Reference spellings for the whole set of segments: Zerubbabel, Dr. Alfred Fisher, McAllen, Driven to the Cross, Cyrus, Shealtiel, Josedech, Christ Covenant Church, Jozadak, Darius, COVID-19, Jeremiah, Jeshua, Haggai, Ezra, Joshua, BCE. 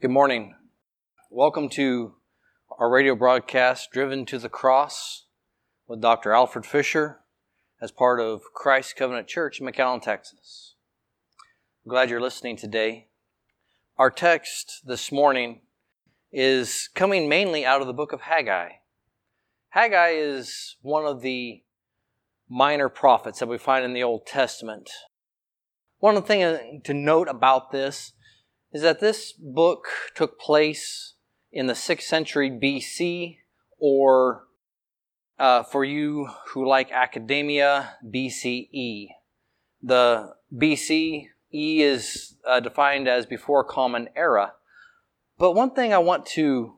Good morning. Welcome to our radio broadcast, Driven to the Cross, with Dr. Alfred Fisher as part of Christ Covenant Church in McAllen, Texas. I'm glad you're listening today. Our text this morning is coming mainly out of the book of Haggai. Haggai is one of the minor prophets that we find in the Old Testament. One thing to note about this is that this book took place in the 6th century BC, or for you who like academia, BCE. The BCE is defined as before Common Era. But one thing I want to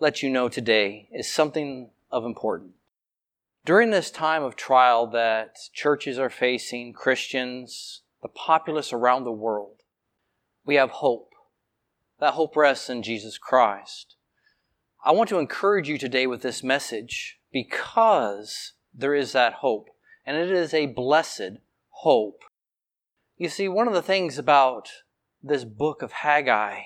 let you know today is something of importance. During this time of trial that churches are facing, Christians, the populace around the world, we have hope. That hope rests in Jesus Christ. I want to encourage you today with this message because there is that hope, and it is a blessed hope. You see, one of the things about this book of Haggai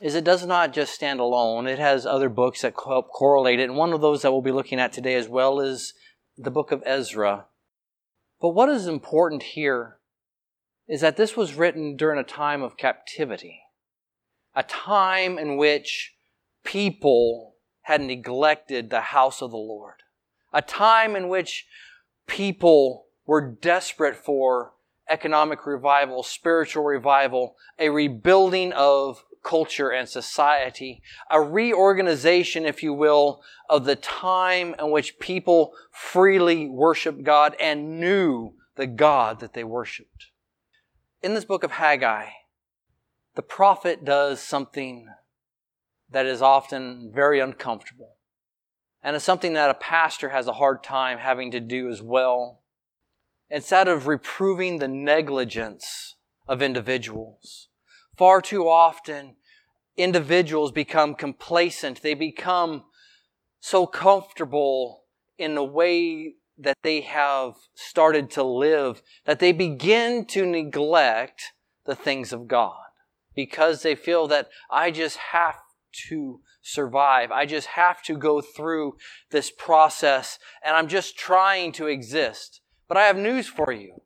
is it does not just stand alone. It has other books that help correlate it, and one of those that we'll be looking at today as well is the book of Ezra. But what is important here is that this was written during a time of captivity, a time in which people had neglected the house of the Lord, a time in which people were desperate for economic revival, spiritual revival, a rebuilding of culture and society, a reorganization, if you will, of the time in which people freely worshiped God and knew the God that they worshiped. In this book of Haggai, the prophet does something that is often very uncomfortable. And it's something that a pastor has a hard time having to do as well. Instead of reproving the negligence of individuals, far too often individuals become complacent. They become so comfortable in the way that they have started to live, that they begin to neglect the things of God because they feel that I just have to survive. I just have to go through this process and I'm just trying to exist. But I have news for you.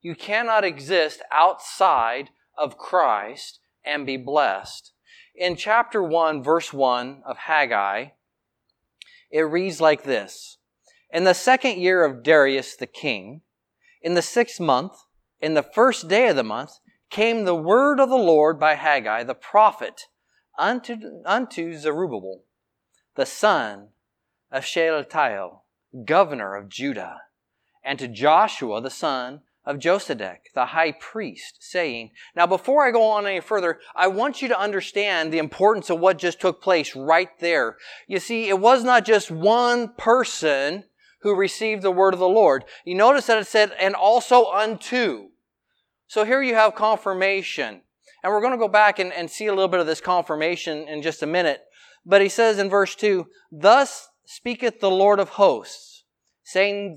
You cannot exist outside of Christ and be blessed. In chapter 1, verse 1 of Haggai, it reads like this. In the second year of Darius the king, in the 6th month, in the 1st day of the month, came the word of the Lord by Haggai the prophet unto Zerubbabel, the son of Shealtiel, governor of Judah, and to Joshua the son of Josedech, the high priest, saying, Now before I go on any further, I want you to understand the importance of what just took place right there. You see, it was not just one person who received the word of the Lord. You notice that it said, and also unto. So here you have confirmation. And we're going to go back and see a little bit of this confirmation in just a minute. But he says in verse 2, Thus speaketh the Lord of hosts, saying,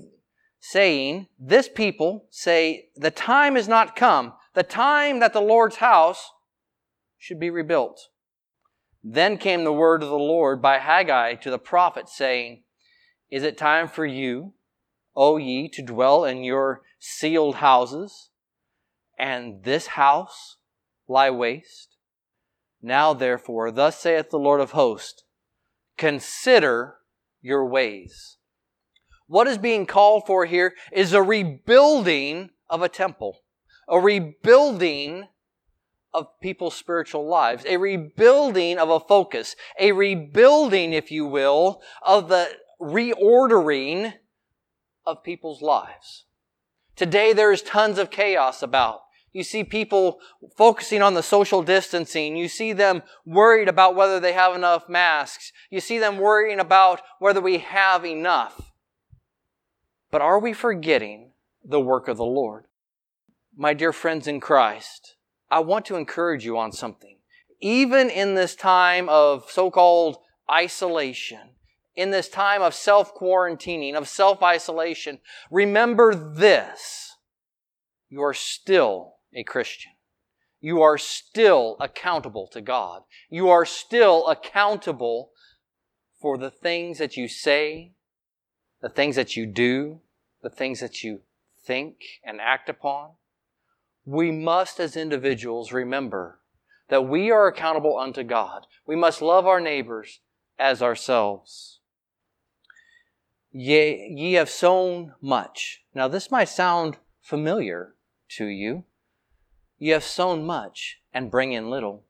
This people say, The time is not come, the time that the Lord's house should be rebuilt. Then came the word of the Lord by Haggai to the prophet, saying, Is it time for you, O ye, to dwell in your sealed houses, and this house lie waste? Now therefore, thus saith the Lord of hosts, Consider your ways. What is being called for here is a rebuilding of a temple, a rebuilding of people's spiritual lives, a rebuilding of a focus, a rebuilding, if you will, of the reordering of people's lives. Today there is tons of chaos about. You see people focusing on the social distancing. You see them worried about whether they have enough masks. You see them worrying about whether we have enough. But are we forgetting the work of the Lord? My dear friends in Christ, I want to encourage you on something. Even in this time of so-called isolation, in this time of self-quarantining, of self-isolation, remember this. You are still a Christian. you are still accountable to God. You are still accountable for the things that you say, the things that you do, the things that you think and act upon. We must, as individuals, remember that we are accountable unto God. We must love our neighbors as ourselves. Yea, ye have sown much. Now, this might sound familiar to you. Ye have sown much, and bring in little.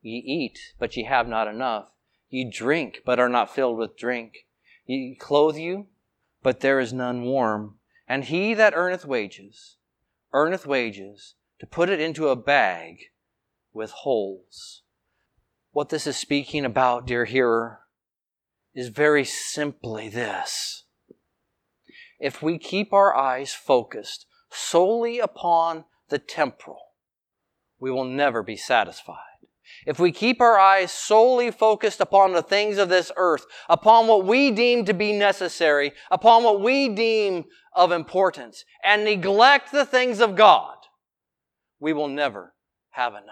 Ye eat, but ye have not enough. Ye drink, but are not filled with drink. Ye clothe you, but there is none warm. And he that earneth wages, to put it into a bag with holes. What this is speaking about, dear hearer, is very simply this. If we keep our eyes focused solely upon the temporal, we will never be satisfied. If we keep our eyes solely focused upon the things of this earth, upon what we deem to be necessary, upon what we deem of importance, and neglect the things of God, we will never have enough.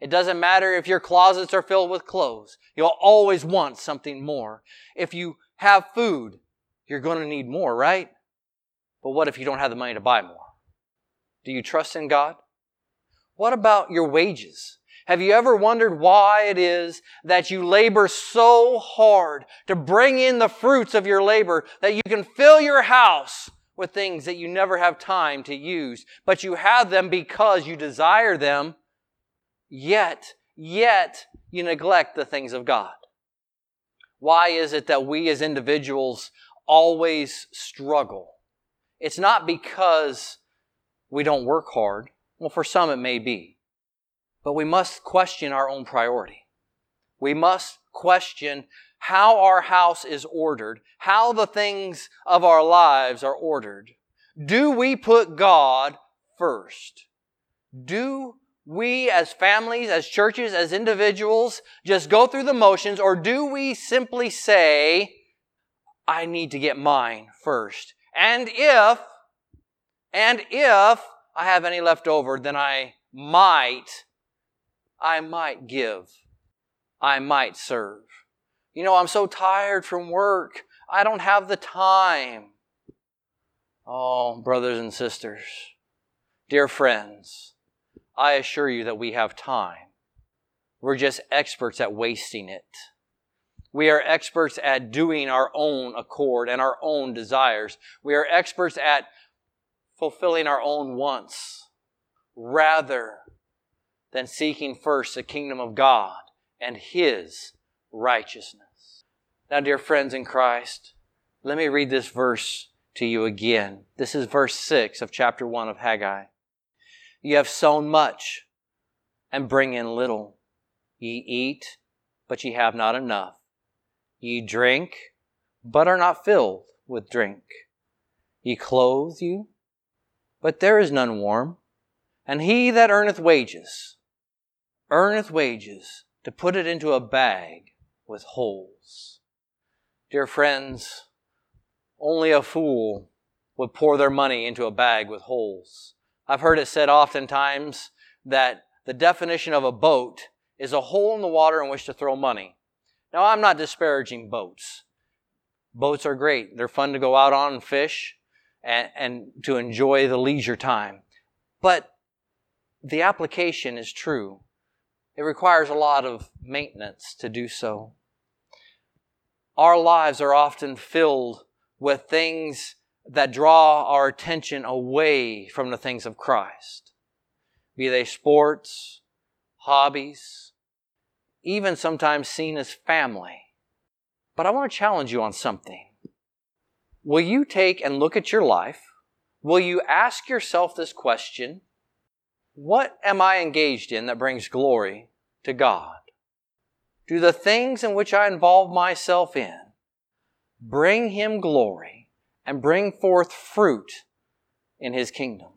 It doesn't matter if your closets are filled with clothes. You'll always want something more. If you have food, you're going to need more, right? But what if you don't have the money to buy more? Do you trust in God? What about your wages? Have you ever wondered why it is that you labor so hard to bring in the fruits of your labor that you can fill your house with things that you never have time to use, but you have them because you desire them, yet you neglect the things of God? Why is it that we as individuals always struggle? It's not because we don't work hard. Well, for some it may be. But we must question our own priority. We must question how our house is ordered, how the things of our lives are ordered. Do we put God first? Do we as families, as churches, as individuals just go through the motions, or do we simply say, I need to get mine first? And if I have any left over, then I might give. I might serve. You know, I'm so tired from work. I don't have the time. Oh, brothers and sisters, dear friends, I assure you that we have time. We're just experts at wasting it. We are experts at doing our own accord and our own desires. We are experts at fulfilling our own wants rather than seeking first the kingdom of God and His righteousness. Now, dear friends in Christ, let me read this verse to you again. This is verse 6 of chapter 1 of Haggai. You have sown much and bring in little. Ye eat, but ye have not enough. Ye drink, but are not filled with drink. Ye clothe you, but there is none warm. And he that earneth wages to put it into a bag with holes. Dear friends, only a fool would pour their money into a bag with holes. I've heard it said oftentimes that the definition of a boat is a hole in the water in which to throw money. Now, I'm not disparaging boats. Boats are great. They're fun to go out on and fish and to enjoy the leisure time. But the application is true. It requires a lot of maintenance to do so. Our lives are often filled with things that draw our attention away from the things of Christ, be they sports, hobbies, even sometimes seen as family. But I want to challenge you on something. Will you take and look at your life? Will you ask yourself this question? What am I engaged in that brings glory to God? Do the things in which I involve myself in bring Him glory and bring forth fruit in His kingdom?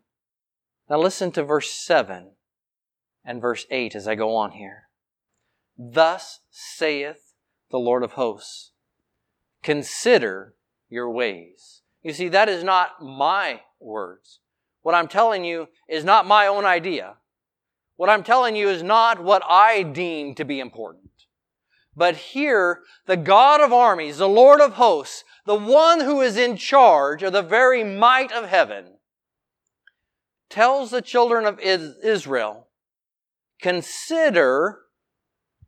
Now listen to verse 7 and verse 8 as I go on here. Thus saith the Lord of hosts, consider your ways. You see, that is not my words. What I'm telling you is not my own idea. What I'm telling you is not what I deem to be important. But here, the God of armies, the Lord of hosts, the one who is in charge of the very might of heaven, tells the children of Israel, consider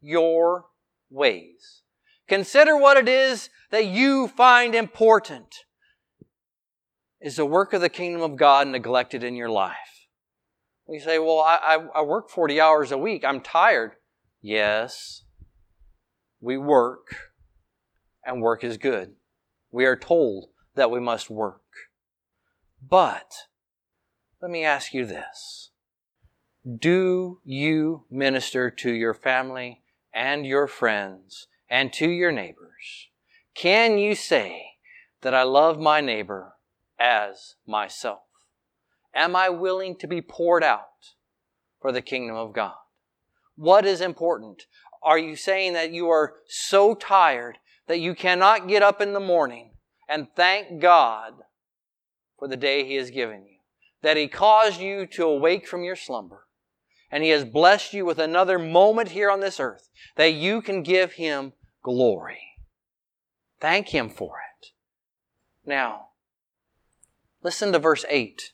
your ways. Consider what it is that you find important. Is the work of the kingdom of God neglected in your life? You say, well, I work 40 hours a week. I'm tired. Yes, we work, and work is good. We are told that we must work. But let me ask you this. Do you minister to your family and your friends and to your neighbors? Can you say that I love my neighbor as myself? Am I willing to be poured out for the kingdom of God? What is important? Are you saying that you are so tired that you cannot get up in the morning and thank God for the day He has given you? That He caused you to awake from your slumber and He has blessed you with another moment here on this earth that you can give Him glory. Thank Him for it. Now, listen to verse 8.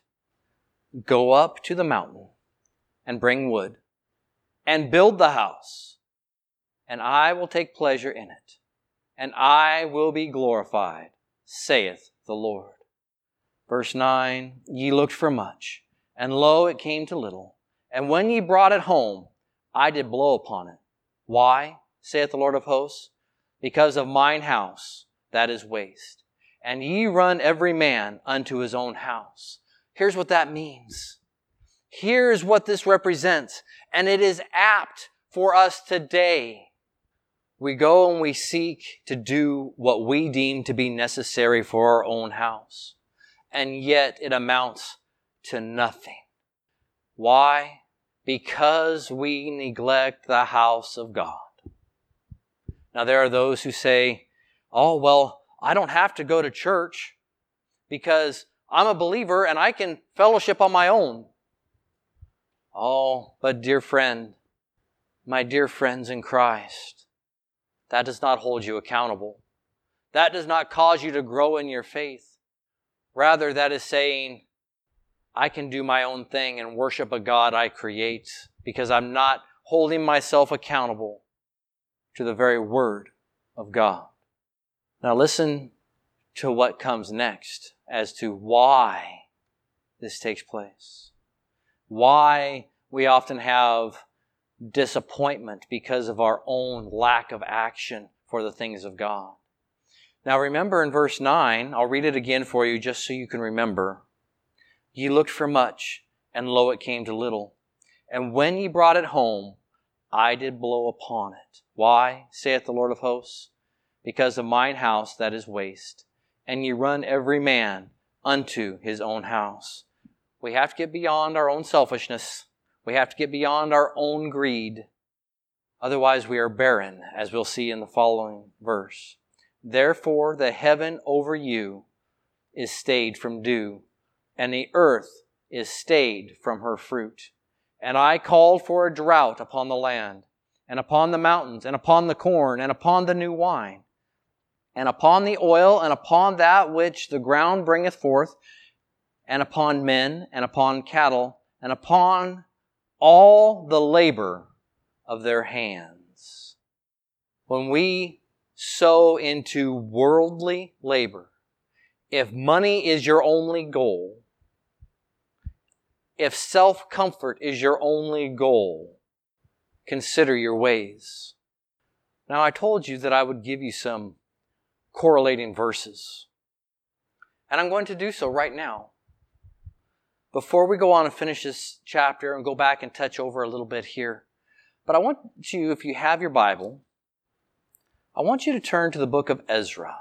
Go up to the mountain and bring wood and build the house, and I will take pleasure in it, and I will be glorified, saith the Lord. Verse 9, ye looked for much, and lo, it came to little. And when ye brought it home, I did blow upon it. Why, saith the Lord of hosts? Because of mine house, that is waste. And ye run every man unto his own house. Here's what that means. Here's what this represents. And it is apt for us today. We go and we seek to do what we deem to be necessary for our own house. And yet it amounts to nothing. Why? Because we neglect the house of God. Now there are those who say, oh, well, I don't have to go to church because I'm a believer and I can fellowship on my own. Oh, but dear friend, my dear friends in Christ, that does not hold you accountable. That does not cause you to grow in your faith. Rather, that is saying, I can do my own thing and worship a God I create because I'm not holding myself accountable to the very Word of God. Now listen to what comes next as to why this takes place. Why we often have disappointment because of our own lack of action for the things of God. Now remember in verse 9, I'll read it again for you just so you can remember. Ye looked for much, and lo, it came to little. And when ye brought it home, I did blow upon it. Why, saith the Lord of hosts? Because of mine house that is waste. And ye run every man unto his own house. We have to get beyond our own selfishness. We have to get beyond our own greed. Otherwise we are barren, as we'll see in the following verse. Therefore the heaven over you is stayed from dew, and the earth is stayed from her fruit. And I called for a drought upon the land, and upon the mountains, and upon the corn, and upon the new wine, and upon the oil, and upon that which the ground bringeth forth, and upon men, and upon cattle, and upon all the labor of their hands. When we sow into worldly labor, if money is your only goal, if self-comfort is your only goal, consider your ways. Now, I told you that I would give you some correlating verses. And I'm going to do so right now. Before we go on and finish this chapter and go back and touch over a little bit here. But I want you, if you have your Bible, I want you to turn to the book of Ezra,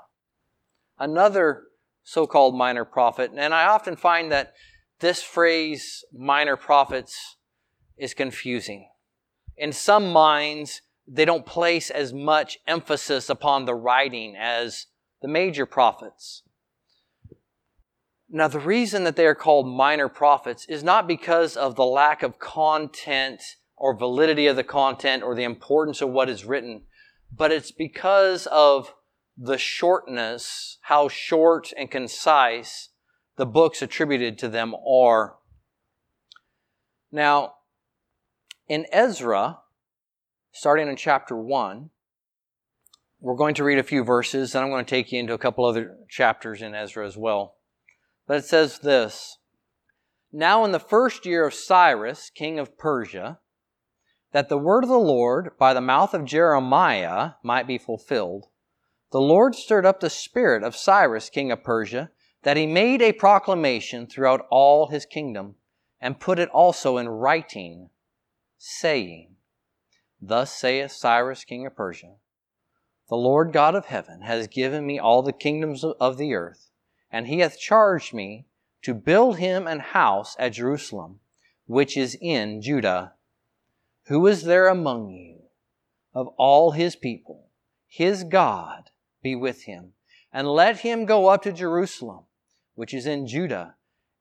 another so-called minor prophet. And I often find that this phrase, minor prophets, is confusing. In some minds, they don't place as much emphasis upon the writing as the major prophets. Now, the reason that they are called minor prophets is not because of the lack of content or validity of the content or the importance of what is written, but it's because of the shortness, how short and concise the books attributed to them are. Now, in Ezra, starting in chapter 1, we're going to read a few verses, and I'm going to take you into a couple other chapters in Ezra as well. But it says this, "Now in the first year of Cyrus, king of Persia, that the word of the Lord by the mouth of Jeremiah might be fulfilled, the Lord stirred up the spirit of Cyrus, king of Persia, that he made a proclamation throughout all his kingdom, and put it also in writing, saying, Thus saith Cyrus, king of Persia, The Lord God of heaven has given me all the kingdoms of the earth, and he hath charged me to build him an house at Jerusalem, which is in Judah. Who is there among you of all his people? His God be with him, and let him go up to Jerusalem, which is in Judah,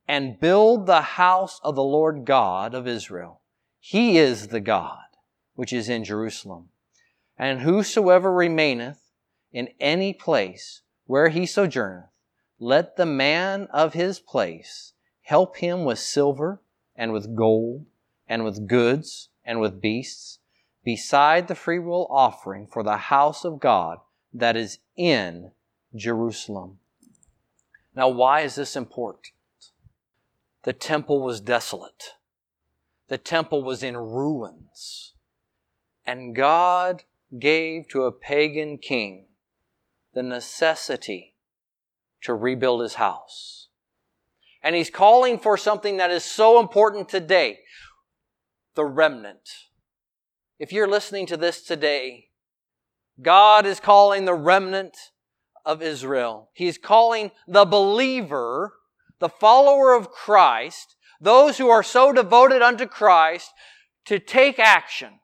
and build the house of the Lord God of Israel. He is the God which is in Jerusalem. And whosoever remaineth in any place where he sojourneth, let the man of his place help him with silver and with gold and with goods and with beasts, beside the freewill offering for the house of God that is in Jerusalem." Now, why is this important? The temple was desolate. The temple was in ruins. And God gave to a pagan king the necessity to rebuild his house. And he's calling for something that is so important today, the remnant. If you're listening to this today, God is calling the remnant of Israel. He's calling the believer, the follower of Christ, those who are so devoted unto Christ, to take action,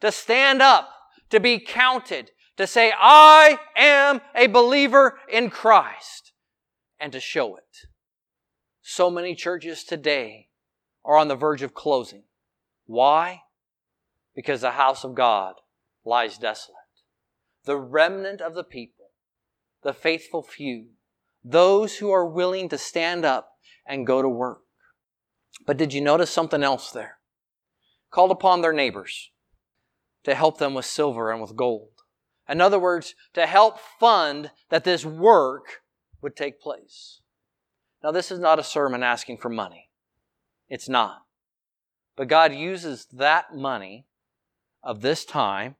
to stand up, to be counted, to say, I am a believer in Christ, and to show it. So many churches today are on the verge of closing. Why? Because the house of God lies desolate. The remnant of the people, the faithful few, those who are willing to stand up and go to work. But did you notice something else there? Called upon their neighbors to help them with silver and with gold. In other words, to help fund that this work would take place. Now, this is not a sermon asking for money. It's not. But God uses that money of this time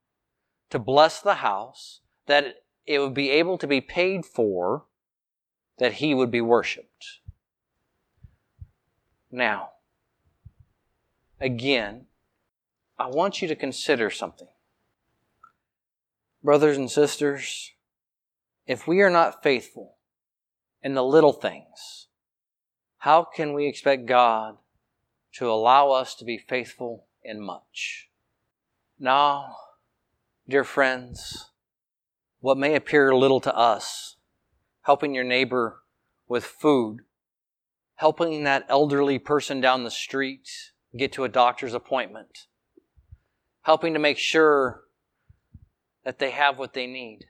to bless the house, that it would be able to be paid for, that He would be worshipped. Now, again, I want you to consider something. Brothers and sisters, if we are not faithful in the little things, how can we expect God to allow us to be faithful in much? Now, dear friends, what may appear little to us, helping your neighbor with food, helping that elderly person down the street get to a doctor's appointment, helping to make sure that they have what they need,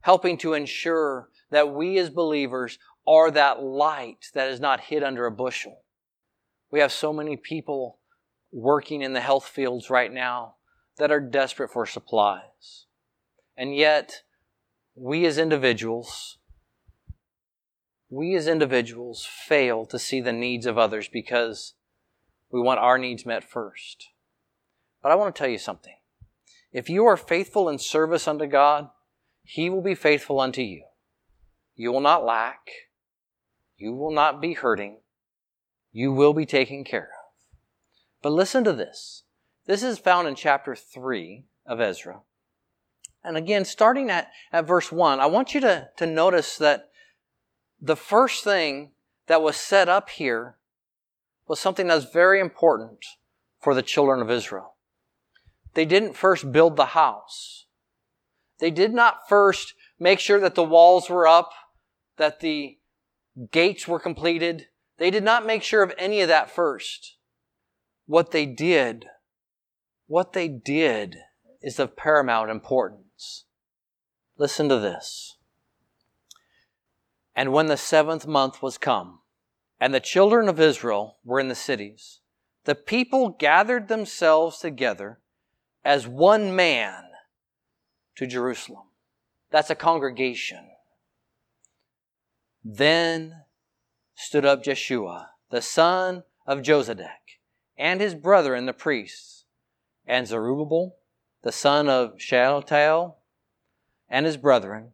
helping to ensure that we as believers are that light that is not hid under a bushel. We have so many people working in the health fields right now that are desperate for supplies. And yet, we as individuals fail to see the needs of others because we want our needs met first. But I want to tell you something. If you are faithful in service unto God, He will be faithful unto you. You will not lack. You will not be hurting. You will be taken care of. But listen to this. This is found in chapter 3 of Ezra. And again, starting at verse 1, I want you to notice that the first thing that was set up here was something that's very important for the children of Israel. They didn't first build the house. They did not first make sure that the walls were up, that the gates were completed. They did not make sure of any of that first. What they did What they did is of paramount importance. Listen to this. And when the 7th month was come, and the children of Israel were in the cities, the people gathered themselves together as one man to Jerusalem. That's a congregation. Then stood up Jeshua, the son of Jozadak, and his brethren the priests, and Zerubbabel, the son of Shealtiel, and his brethren,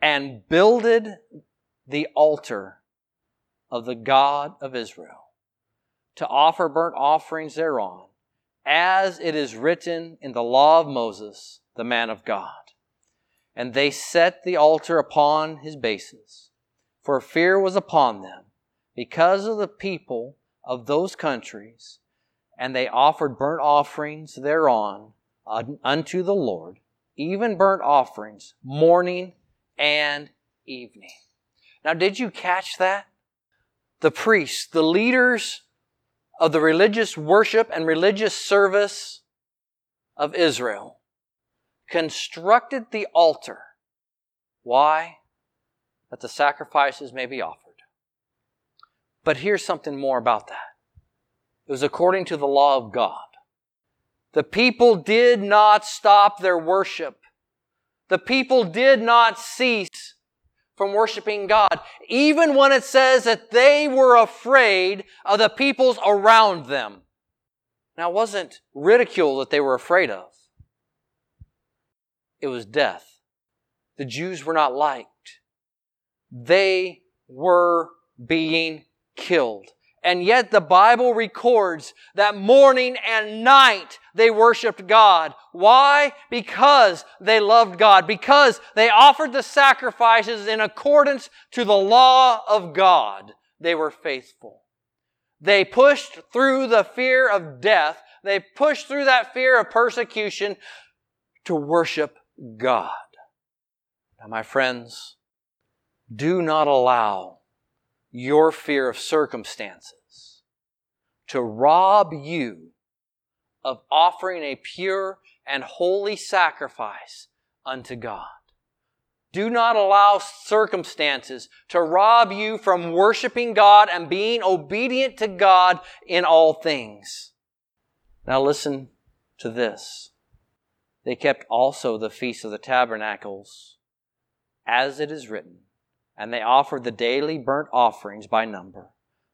and builded the altar of the God of Israel, to offer burnt offerings thereon, as it is written in the law of Moses, the man of God. And they set the altar upon his bases, for fear was upon them, because of the people of those countries, and they offered burnt offerings thereon unto the Lord, even burnt offerings, morning and evening. Now, did you catch that? The priests, the leaders of the religious worship and religious service of Israel, constructed the altar. Why? That the sacrifices may be offered. But here's something more about that. It was according to the law of God. The people did not stop their worship. The people did not cease from worshiping God, even when it says that they were afraid of the peoples around them. Now, it wasn't ridicule that they were afraid of. It was death. The Jews were not liked. They were being killed. And yet the Bible records that morning and night they worshiped God. Why? Because they loved God. Because they offered the sacrifices in accordance to the law of God. They were faithful. They pushed through the fear of death. They pushed through that fear of persecution to worship God. Now, my friends, do not allow your fear of circumstances to rob you of offering a pure and holy sacrifice unto God. Do not allow circumstances to rob you from worshiping God and being obedient to God in all things. Now listen to this. They kept also the Feast of the Tabernacles, as it is written, and they offered the daily burnt offerings by number,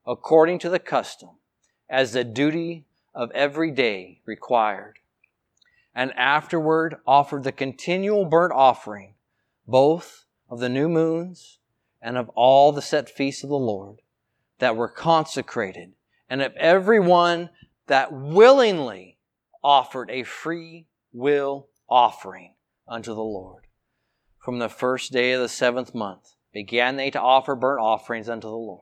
according to the custom, as the duty of every day required. And afterward offered the continual burnt offering, both of the new moons and of all the set feasts of the Lord, that were consecrated, and of every one that willingly offered a free will offering unto the Lord. From the first day of the 7th month, began they to offer burnt offerings unto the Lord.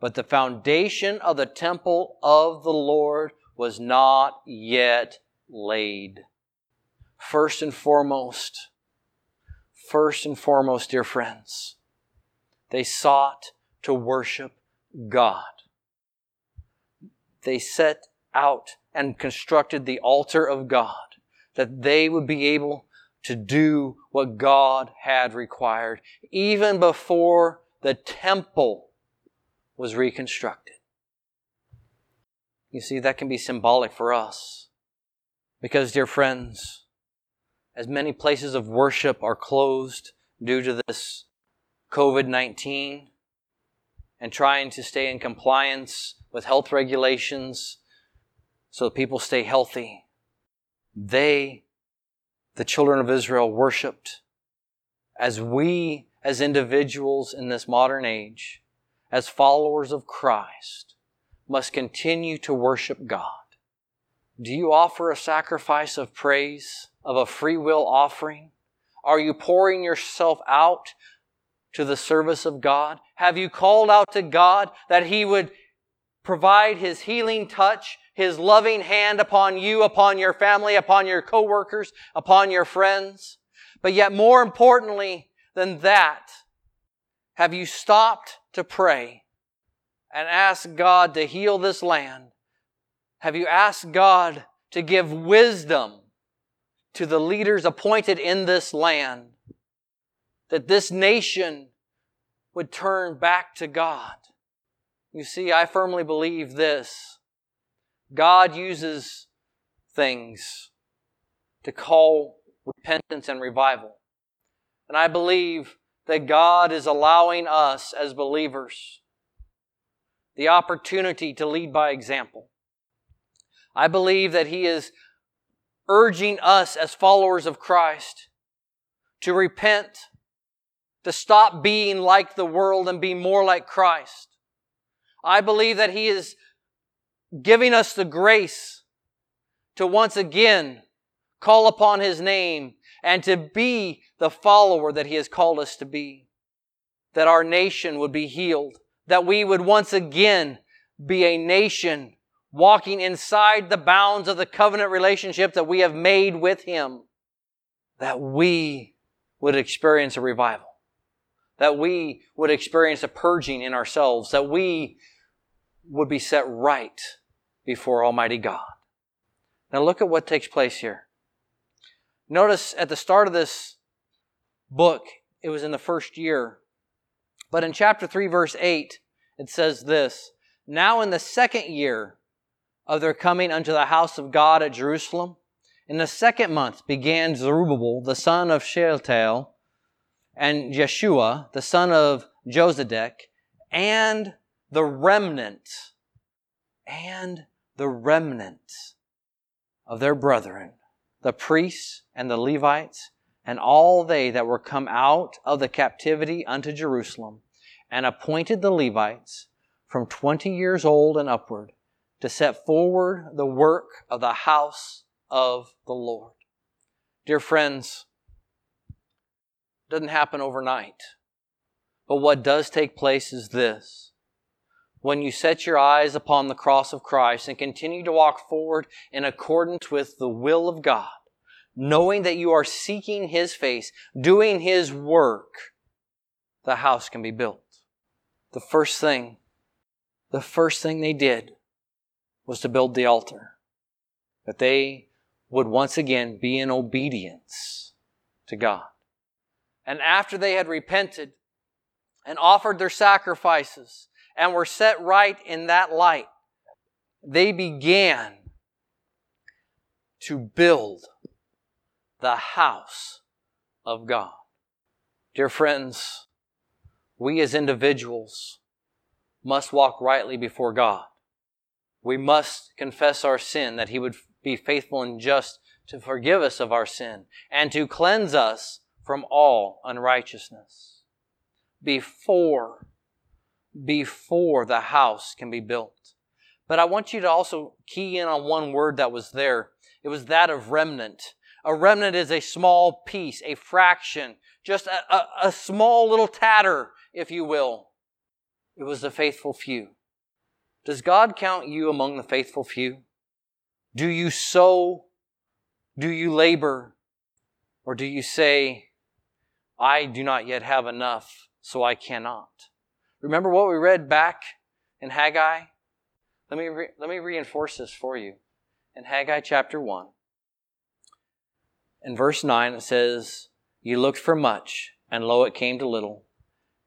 But the foundation of the temple of the Lord was not yet laid. First and foremost, dear friends, they sought to worship God. They set out and constructed the altar of God that they would be able to do what God had required, even before the temple was reconstructed. You see, that can be symbolic for us. Because, dear friends, as many places of worship are closed due to this COVID-19 and trying to stay in compliance with health regulations so that people stay healthy, the children of Israel worshiped. As we, as individuals in this modern age, as followers of Christ, must continue to worship God. Do you offer a sacrifice of praise, of a free will offering? Are you pouring yourself out to the service of God? Have you called out to God that He would provide His healing touch, His loving hand upon you, upon your family, upon your co-workers, upon your friends? But yet more importantly than that, have you stopped to pray and ask God to heal this land? Have you asked God to give wisdom to the leaders appointed in this land, that this nation would turn back to God. You see, I firmly believe this. God uses things to call repentance and revival. And I believe that God is allowing us as believers the opportunity to lead by example. I believe that He is urging us as followers of Christ to repent, to stop being like the world and be more like Christ. I believe that He is giving us the grace to once again call upon His name and to be the follower that He has called us to be. That our nation would be healed. That we would once again be a nation walking inside the bounds of the covenant relationship that we have made with Him. That we would experience a revival. That we would experience a purging in ourselves. That we would be set right before Almighty God. Now look at what takes place here. Notice at the start of this book, it was in the first year. But in chapter 3, verse 8, it says this, "Now in the second year of their coming unto the house of God at Jerusalem, in the second month began Zerubbabel, the son of Shealtiel, and Jeshua, the son of Josedech, and the remnant, of their brethren, the priests and the Levites, and all they that were come out of the captivity unto Jerusalem, and appointed the Levites from 20 years old and upward to set forward the work of the house of the Lord." Dear friends, it doesn't happen overnight. But what does take place is this. When you set your eyes upon the cross of Christ and continue to walk forward in accordance with the will of God, knowing that you are seeking His face, doing His work, the house can be built. The first thing they did was to build the altar, that they would once again be in obedience to God. And after they had repented and offered their sacrifices, and were set right in that light, they began to build the house of God. Dear friends, we as individuals must walk rightly before God. We must confess our sin, that He would be faithful and just to forgive us of our sin and to cleanse us from all unrighteousness. Before the house can be built. But I want you to also key in on one word that was there. It was that of remnant. A remnant is a small piece, a fraction, just a small little tatter, if you will. It was the faithful few. Does God count you among the faithful few? Do you sow? Do you labor? Or do you say, I do not yet have enough, so I cannot? Remember what we read back in Haggai? Let me reinforce this for you. In Haggai chapter 1, in verse 9, it says, "Ye looked for much, and lo, it came to little.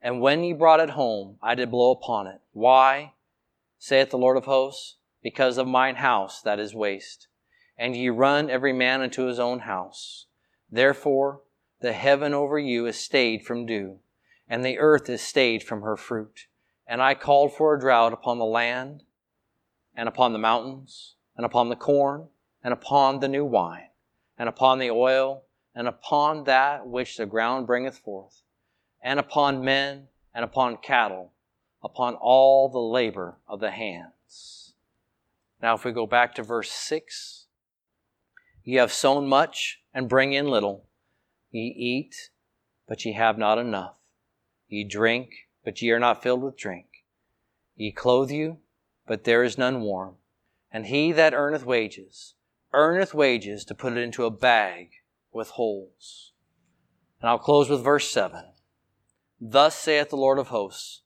And when ye brought it home, I did blow upon it. Why, saith the Lord of hosts? Because of mine house that is waste. And ye run every man into his own house. Therefore, the heaven over you is stayed from dew, and the earth is stayed from her fruit. And I called for a drought upon the land, and upon the mountains, and upon the corn, and upon the new wine, and upon the oil, and upon that which the ground bringeth forth, and upon men, and upon cattle, upon all the labor of the hands." Now if we go back to verse 6, "Ye have sown much, and bring in little. Ye eat, but ye have not enough. Ye drink, but ye are not filled with drink. Ye clothe you, but there is none warm. And he that earneth wages to put it into a bag with holes." And I'll close with verse 7. "Thus saith the Lord of hosts,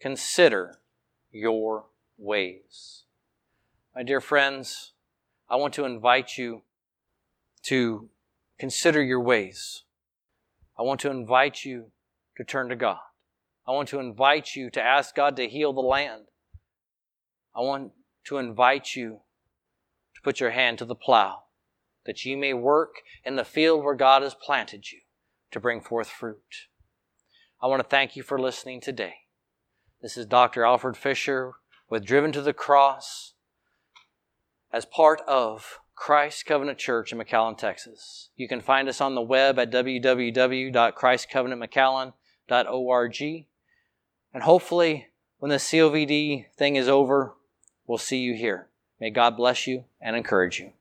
consider your ways." My dear friends, I want to invite you to consider your ways. I want to invite you to turn to God. I want to invite you to ask God to heal the land. I want to invite you to put your hand to the plow, that ye may work in the field where God has planted you to bring forth fruit. I want to thank you for listening today. This is Dr. Alfred Fisher with Driven to the Cross as part of Christ Covenant Church in McAllen, Texas. You can find us on the web at www.christcovenantmcallen.org. And hopefully, when the COVID thing is over, we'll see you here. May God bless you and encourage you.